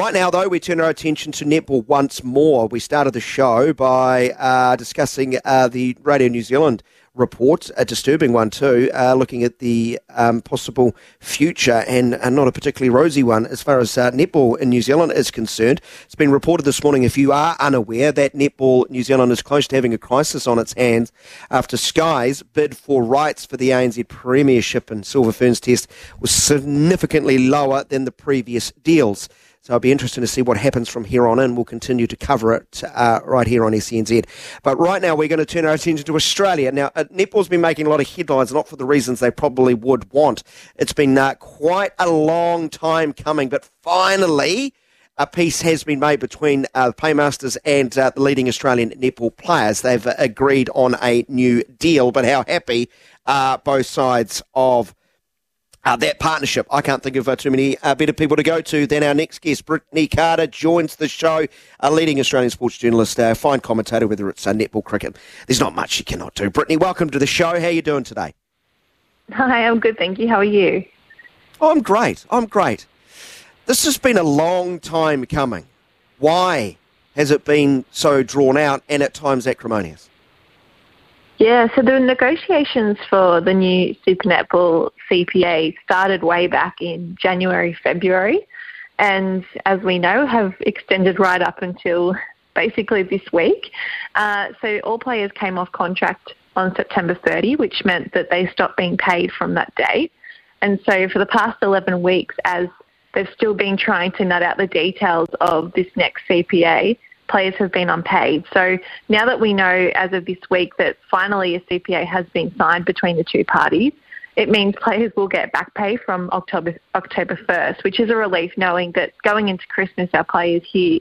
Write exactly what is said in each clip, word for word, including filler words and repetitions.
Right now, though, we turn our attention to netball once more. We started the show by uh, discussing uh, the Radio New Zealand report, a disturbing one too, uh, looking at the um, possible future and uh, not a particularly rosy one as far as uh, netball in New Zealand is concerned. It's been reported this morning, if you are unaware, that Netball New Zealand is close to having a crisis on its hands after Sky's bid for rights for the A N Z Premiership and Silver Ferns test was significantly lower than the previous deals. So it'll be interesting to see what happens from here on in. We'll continue to cover it uh, right here on S C N Z. But right now, we're going to turn our attention to Australia. Now, uh, netball's been making a lot of headlines, not for the reasons they probably would want. It's been uh, quite a long time coming, but finally, a peace has been made between uh, the Playmasters and uh, the leading Australian netball players. They've uh, agreed on a new deal, but how happy are uh, both sides of Uh, that partnership. I can't think of uh, too many uh, better people to go to than our next guest. Brittany Carter joins the show, a leading Australian sports journalist, a uh, fine commentator, whether it's uh, netball, cricket. There's not much she cannot do. Brittany, welcome to the show. How are you doing today? Hi, I'm good, thank you. How are you? Oh, I'm great. I'm great. This has been a long time coming. Why has it been so drawn out and at times acrimonious? Yeah, so the negotiations for the new Super Netball C P A started way back in January, February, and as we know, have extended right up until basically this week. Uh, so all players came off contract on September thirtieth, which meant that they stopped being paid from that date. And so for the past eleven weeks, as they've still been trying to nut out the details of this next C P A, players have been unpaid. So now that we know as of this week that finally a C P A has been signed between the two parties, it means players will get back pay from October October first, which is a relief knowing that going into Christmas our players here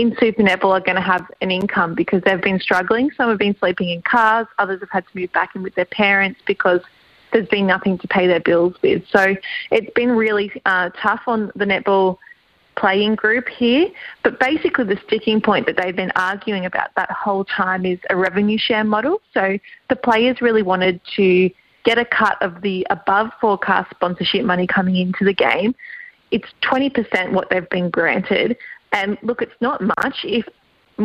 in Super Netball are going to have an income because they've been struggling. Some have been sleeping in cars, others have had to move back in with their parents because there's been nothing to pay their bills with. So it's been really uh, tough on the netball playing group here, but basically the sticking point that they've been arguing about that whole time is a revenue share model. So the players really wanted to get a cut of the above forecast sponsorship money coming into the game. It's twenty percent what they've been granted, and look, it's not much. If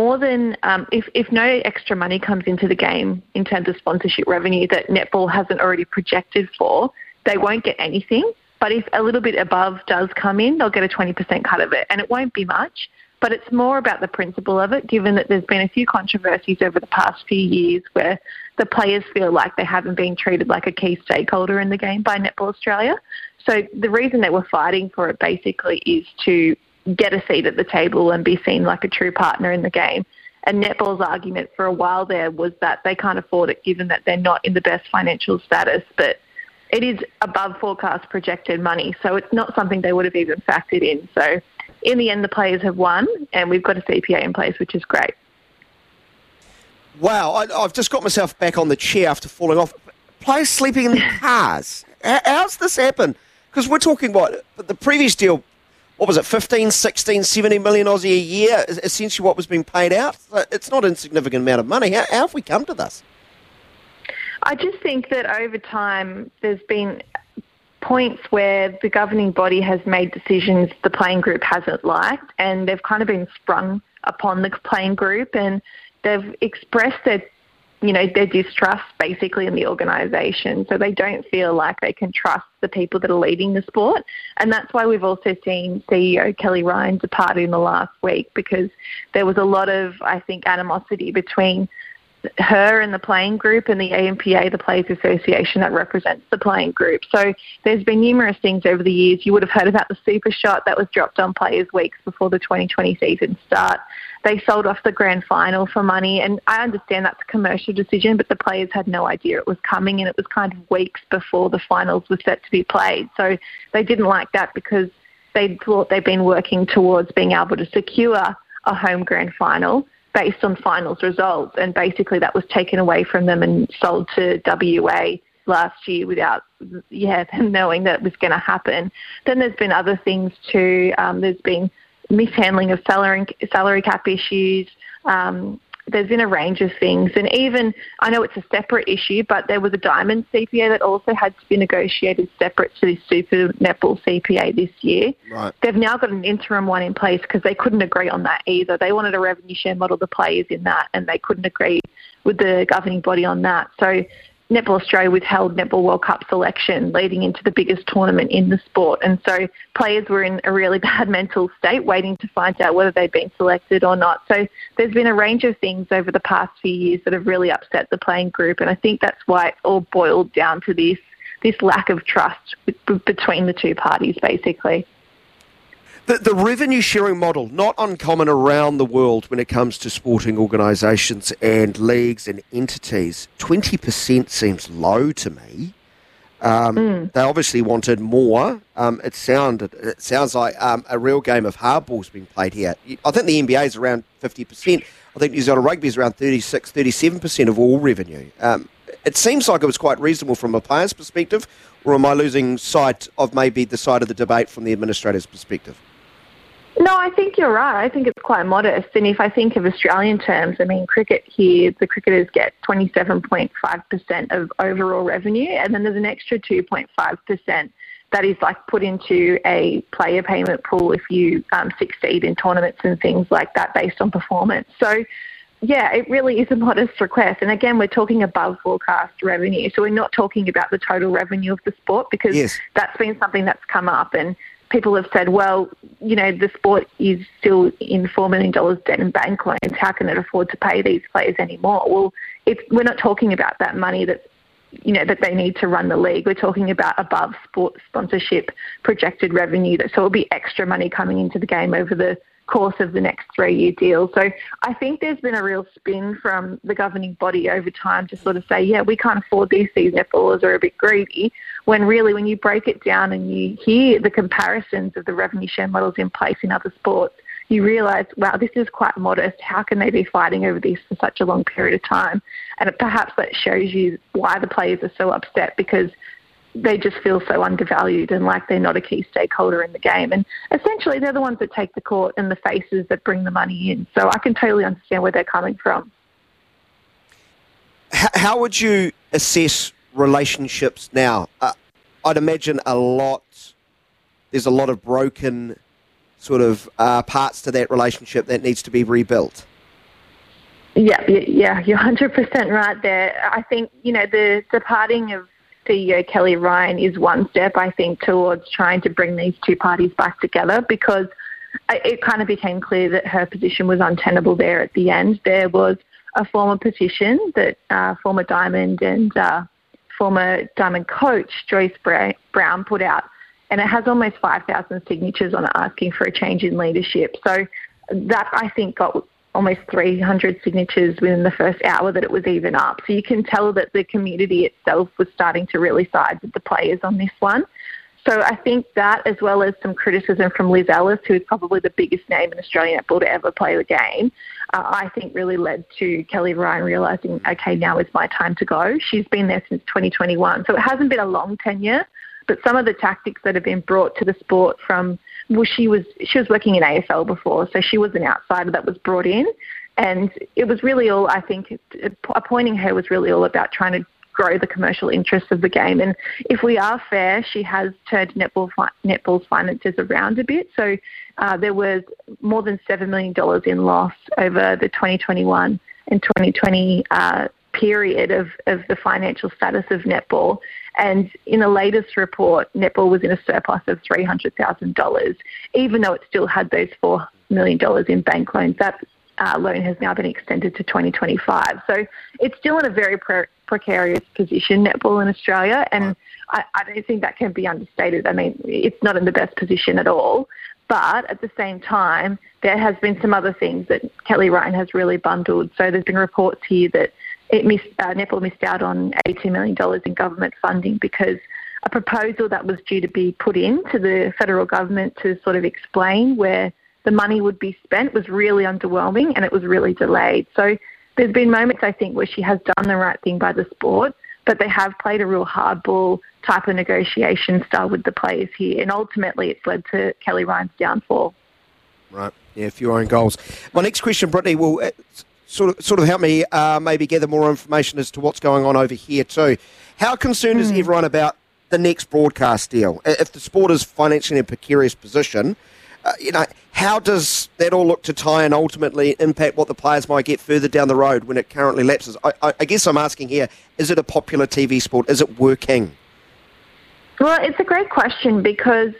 more than um, if, if no extra money comes into the game in terms of sponsorship revenue that netball hasn't already projected for, they won't get anything. But if a little bit above does come in, they'll get a twenty percent cut of it. And it won't be much, but it's more about the principle of it, given that there's been a few controversies over the past few years where the players feel like they haven't been treated like a key stakeholder in the game by Netball Australia. So the reason that we're fighting for it basically is to get a seat at the table and be seen like a true partner in the game. And Netball's argument for a while there was that they can't afford it, given that they're not in the best financial status, but it is above forecast projected money, so it's not something they would have even factored in. So in the end, the players have won, and we've got a C P A in place, which is great. Wow, I, I've just got myself back on the chair after falling off. Players sleeping in the cars. How's this happen? Because we're talking about the previous deal, what was it, fifteen, sixteen, seventy million Aussie a year, essentially what was being paid out. It's not an insignificant amount of money. How, how have we come to this? I just think that over time there's been points where the governing body has made decisions the playing group hasn't liked, and they've kind of been sprung upon the playing group, and they've expressed their, you know, their distrust basically in the organisation. So they don't feel like they can trust the people that are leading the sport, and that's why we've also seen C E O Kelly Ryan depart in the last week, because there was a lot of, I think, animosity between her and the playing group and the A M P A, the Players Association that represents the playing group. So there's been numerous things over the years. You would have heard about the super shot that was dropped on players weeks before the twenty twenty season start. They sold off the grand final for money, and I understand that's a commercial decision, but the players had no idea it was coming, and it was kind of weeks before the finals were set to be played. So they didn't like that because they thought they'd been working towards being able to secure a home grand final based on finals results, and basically that was taken away from them and sold to W A last year without yeah, them knowing that it was going to happen. Then there's been other things too. Um, there's been mishandling of salary, salary cap issues, um, there's been a range of things. And even, I know it's a separate issue, but there was a Diamond C P A that also had to be negotiated separate to this Super Netball C P A this year. Right. They've now got an interim one in place because they couldn't agree on that either. They wanted a revenue share model, the players in that, and they couldn't agree with the governing body on that. So Netball Australia withheld Netball World Cup selection leading into the biggest tournament in the sport. And so players were in a really bad mental state waiting to find out whether they'd been selected or not. So there's been a range of things over the past few years that have really upset the playing group. And I think that's why it's all boiled down to this, this lack of trust between the two parties, basically. The, the revenue sharing model, not uncommon around the world when it comes to sporting organisations and leagues and entities, twenty percent seems low to me. Um, mm. They obviously wanted more. Um, it sounded it sounds like um, a real game of hardball's been played here. I think the N B A is around fifty percent. I think New Zealand Rugby is around thirty-six, thirty-seven percent of all revenue. Um, it seems like it was quite reasonable from a player's perspective, or am I losing sight of maybe the side of the debate from the administrator's perspective? No, I think you're right. I think it's quite modest. And if I think of Australian terms, I mean, cricket here, the cricketers get twenty-seven point five percent of overall revenue, and then there's an extra two point five percent that is like put into a player payment pool if you um, succeed in tournaments and things like that based on performance. So, yeah, it really is a modest request. And again, we're talking above forecast revenue. So we're not talking about the total revenue of the sport, because yes, that's been something that's come up. And people have said, well, you know, the sport is still in four million dollars debt and bank loans. How can it afford to pay these players anymore? Well, it's, we're not talking about that money that, you know, that they need to run the league. We're talking about above sport sponsorship projected revenue. So it'll be extra money coming into the game over the course of the next three-year deal. So I think there's been a real spin from the governing body over time to sort of say, yeah, we can't afford these, these netballers are a bit greedy, when really when you break it down and you hear the comparisons of the revenue share models in place in other sports, you realise, wow, this is quite modest. How can they be fighting over this for such a long period of time? And it, perhaps that shows you why the players are so upset, because they just feel so undervalued and like they're not a key stakeholder in the game. And essentially they're the ones that take the court and the faces that bring the money in. So I can totally understand where they're coming from. How would you assess relationships now? Uh, I'd imagine a lot, there's a lot of broken sort of uh, parts to that relationship that needs to be rebuilt. Yeah, yeah, you're one hundred percent right there. I think, you know, the, the parting of C E O Kelly Ryan is one step, I think, towards trying to bring these two parties back together, because it kind of became clear that her position was untenable there at the end. There was a former petition that uh, former Diamond and uh, former Diamond coach Joyce Brown put out, and it has almost five thousand signatures on it asking for a change in leadership. So that, I think, got almost three hundred signatures within the first hour that it was even up. So you can tell that the community itself was starting to really side with the players on this one. So I think that, as well as some criticism from Liz Ellis, who is probably the biggest name in Australian netball to ever play the game, uh, I think really led to Kelly Ryan realising, okay, now is my time to go. She's been there since twenty twenty-one. So it hasn't been a long tenure, but some of the tactics that have been brought to the sport from, well, she was she was working in A F L before, so she was an outsider that was brought in, and it was really all, I think, appointing her was really all about trying to grow the commercial interests of the game. And if we are fair, she has turned netball fi- netball's finances around a bit. So uh, there was more than seven million dollars in loss over the twenty twenty-one and twenty twenty uh, period of, of the financial status of netball. And in the latest report, netball was in a surplus of three hundred thousand dollars, even though it still had those four million dollars in bank loans. That uh, loan has now been extended to twenty twenty-five. So it's still in a very pre- precarious position, netball in Australia, and I, I don't think that can be understated. I mean, it's not in the best position at all. But at the same time, there has been some other things that Kelly Ryan has really bundled. So there's been reports here that It missed, uh, netball missed out on eighty million dollars in government funding because a proposal that was due to be put in to the federal government to sort of explain where the money would be spent was really underwhelming, and it was really delayed. So there's been moments, I think, where she has done the right thing by the sport, but they have played a real hardball type of negotiation style with the players here, and ultimately it's led to Kelly Ryan's downfall. Right, yeah, a few own goals. My next question, Brittany, will... sort of sort of help me uh, maybe gather more information as to what's going on over here too. How concerned mm. is everyone about the next broadcast deal? If the sport is financially in a precarious position, uh, you know, how does that all look to tie and ultimately impact what the players might get further down the road when it currently lapses? I, I, I guess I'm asking here, is it a popular T V sport? Is it working? Well, it's a great question because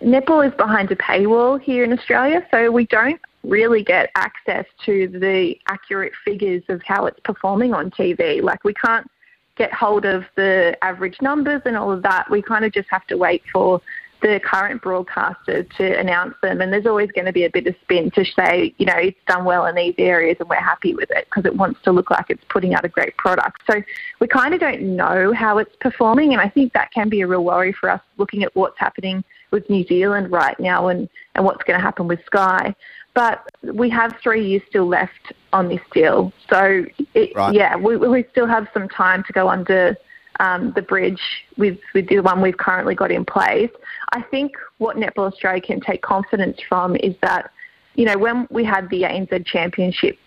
netball is behind a paywall here in Australia, so we don't really get access to the accurate figures of how it's performing on T V. Like, we can't get hold of the average numbers and all of that. We kind of just have to wait for the current broadcaster to announce them, and there's always going to be a bit of spin to say, you know, it's done well in these areas and we're happy with it because it wants to look like it's putting out a great product. So we kind of don't know how it's performing, and I think that can be a real worry for us looking at what's happening with New Zealand right now and, and what's going to happen with Sky. But we have three years still left on this deal. So, it, right. yeah, we, we still have some time to go under um, the bridge with, with the one we've currently got in place. I think what Netball Australia can take confidence from is that, you know, when we had the A N Z Championship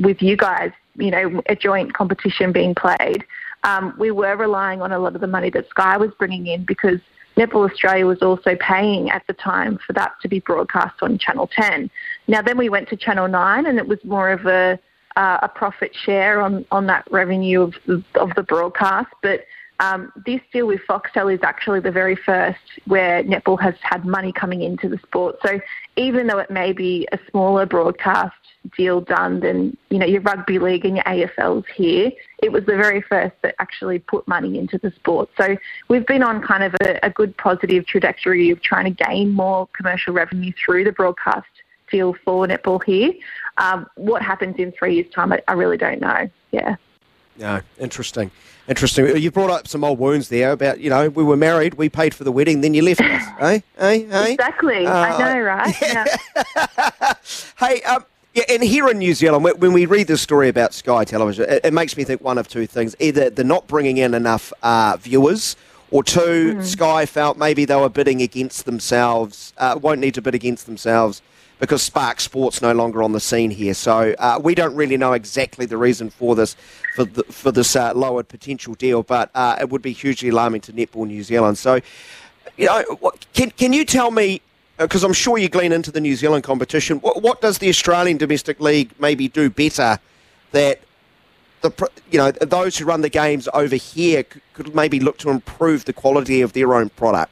with you guys, you know, a joint competition being played, um, we were relying on a lot of the money that Sky was bringing in because Netball Australia was also paying at the time for that to be broadcast on Channel ten. Now, then we went to Channel nine and it was more of a uh, a profit share on, on that revenue of the, of the broadcast. But um, this deal with Foxtel is actually the very first where netball has had money coming into the sport. So even though it may be a smaller broadcast deal done than, you know, your rugby league and your A F Ls here, it was the very first that actually put money into the sport. So we've been on kind of a, a good positive trajectory of trying to gain more commercial revenue through the broadcast deal for netball here. Um, what happens in three years' time, I, I really don't know. Yeah. No, interesting. Interesting. You brought up some old wounds there about, you know, we were married, we paid for the wedding, then you left us. eh? Eh? Eh? Exactly. Uh, I know, right? Yeah. Yeah. hey, um, Yeah, and here in New Zealand, when we read this story about Sky Television, it, it makes me think one of two things. Either they're not bringing in enough uh, viewers, or two, mm. Sky felt maybe they were bidding against themselves, uh, won't need to bid against themselves, because Spark Sport's no longer on the scene here. So uh, we don't really know exactly the reason for this for the, for this uh, lowered potential deal, but uh, it would be hugely alarming to Netball New Zealand. So, you know, what, can can you tell me, because I'm sure you glean into the New Zealand competition, What, what does the Australian domestic league maybe do better that the you know those who run the games over here could, could maybe look to improve the quality of their own product?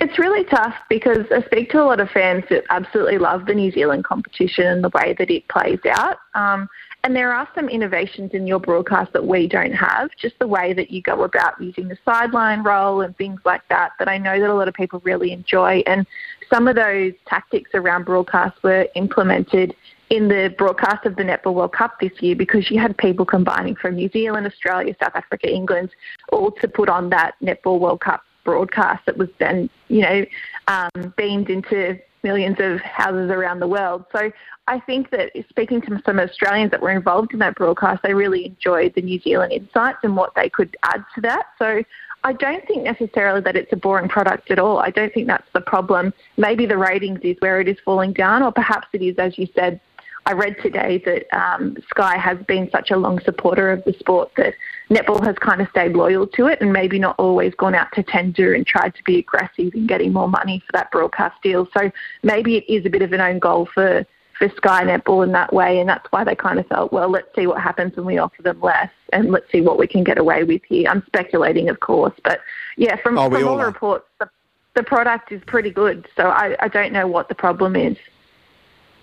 It's really tough because I speak to a lot of fans that absolutely love the New Zealand competition and the way that it plays out. Um, and there are some innovations in your broadcast that we don't have, just the way that you go about using the sideline role and things like that, that I know that a lot of people really enjoy. And some of those tactics around broadcast were implemented in the broadcast of the Netball World Cup this year, because you had people combining from New Zealand, Australia, South Africa, England, all to put on that Netball World Cup broadcast that was then, you know, um, beamed into millions of houses around the world. So I think that speaking to some Australians that were involved in that broadcast, they really enjoyed the New Zealand insights and what they could add to that. So I don't think necessarily that it's a boring product at all. I don't think that's the problem. Maybe the ratings is where it is falling down, or perhaps it is, as you said, I read today that um, Sky has been such a long supporter of the sport that netball has kind of stayed loyal to it and maybe not always gone out to tender and tried to be aggressive in getting more money for that broadcast deal. So maybe it is a bit of an own goal for, for Sky Netball in that way, and that's why they kind of felt, well, let's see what happens when we offer them less and let's see what we can get away with here. I'm speculating, of course, but, yeah, from, oh, from all the reports, the, the product is pretty good. So I, I don't know what the problem is.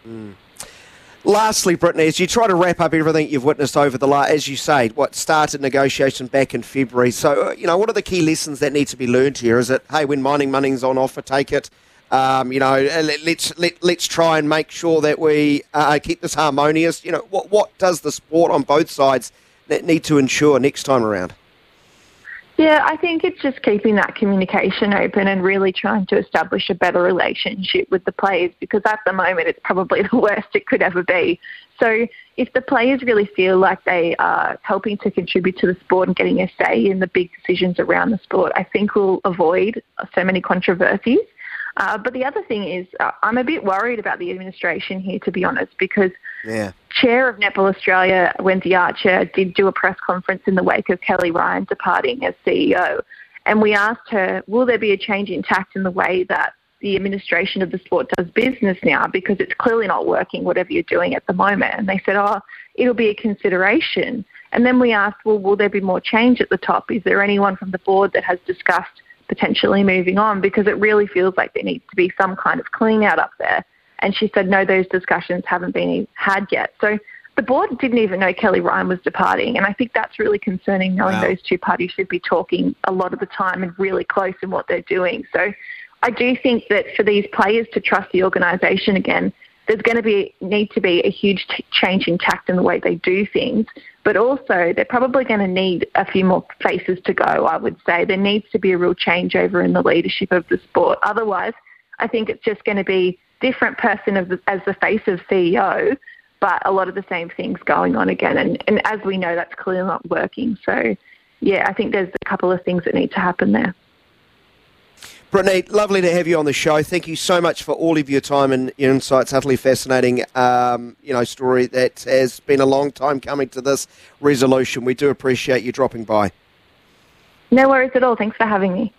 Mm. Lastly, Brittany, as you try to wrap up everything you've witnessed over the last, as you say, what started negotiation back in February. So, you know, what are the key lessons that need to be learned here? Is it, hey, when mining money's on offer, take it? Um, you know, let's let, let's try and make sure that we uh, keep this harmonious. You know, what what does the sport on both sides that need to ensure next time around? Yeah, I think it's just keeping that communication open and really trying to establish a better relationship with the players, because at the moment it's probably the worst it could ever be. So if the players really feel like they are helping to contribute to the sport and getting a say in the big decisions around the sport, I think we'll avoid so many controversies. Uh, but the other thing is uh, I'm a bit worried about the administration here, to be honest, because yeah. Chair of Netball Australia, Wendy Archer, did do a press conference in the wake of Kelly Ryan departing as C E O. And we asked her, will there be a change in tact in the way that the administration of the sport does business now, because it's clearly not working, whatever you're doing at the moment? And they said, oh, it'll be a consideration. And then we asked, well, will there be more change at the top? Is there anyone from the board that has discussed potentially moving on? Because it really feels like there needs to be some kind of clean out up there. And she said, no, those discussions haven't been had yet. So the board didn't even know Kelly Ryan was departing. And I think that's really concerning, knowing wow. those two parties should be talking a lot of the time and really close in what they're doing. So I do think that for these players to trust the organisation again, there's going to be need to be a huge t- change in tact in the way they do things. But also, they're probably going to need a few more faces to go, I would say. There needs to be a real changeover in the leadership of the sport. Otherwise, I think it's just going to be different person of the, as the face of C E O, but a lot of the same things going on again. And, and as we know, that's clearly not working. So, yeah, I think there's a couple of things that need to happen there. Brittany, lovely to have you on the show. Thank you so much for all of your time and your insights. Utterly fascinating, um, you know, story that has been a long time coming to this resolution. We do appreciate you dropping by. No worries at all. Thanks for having me.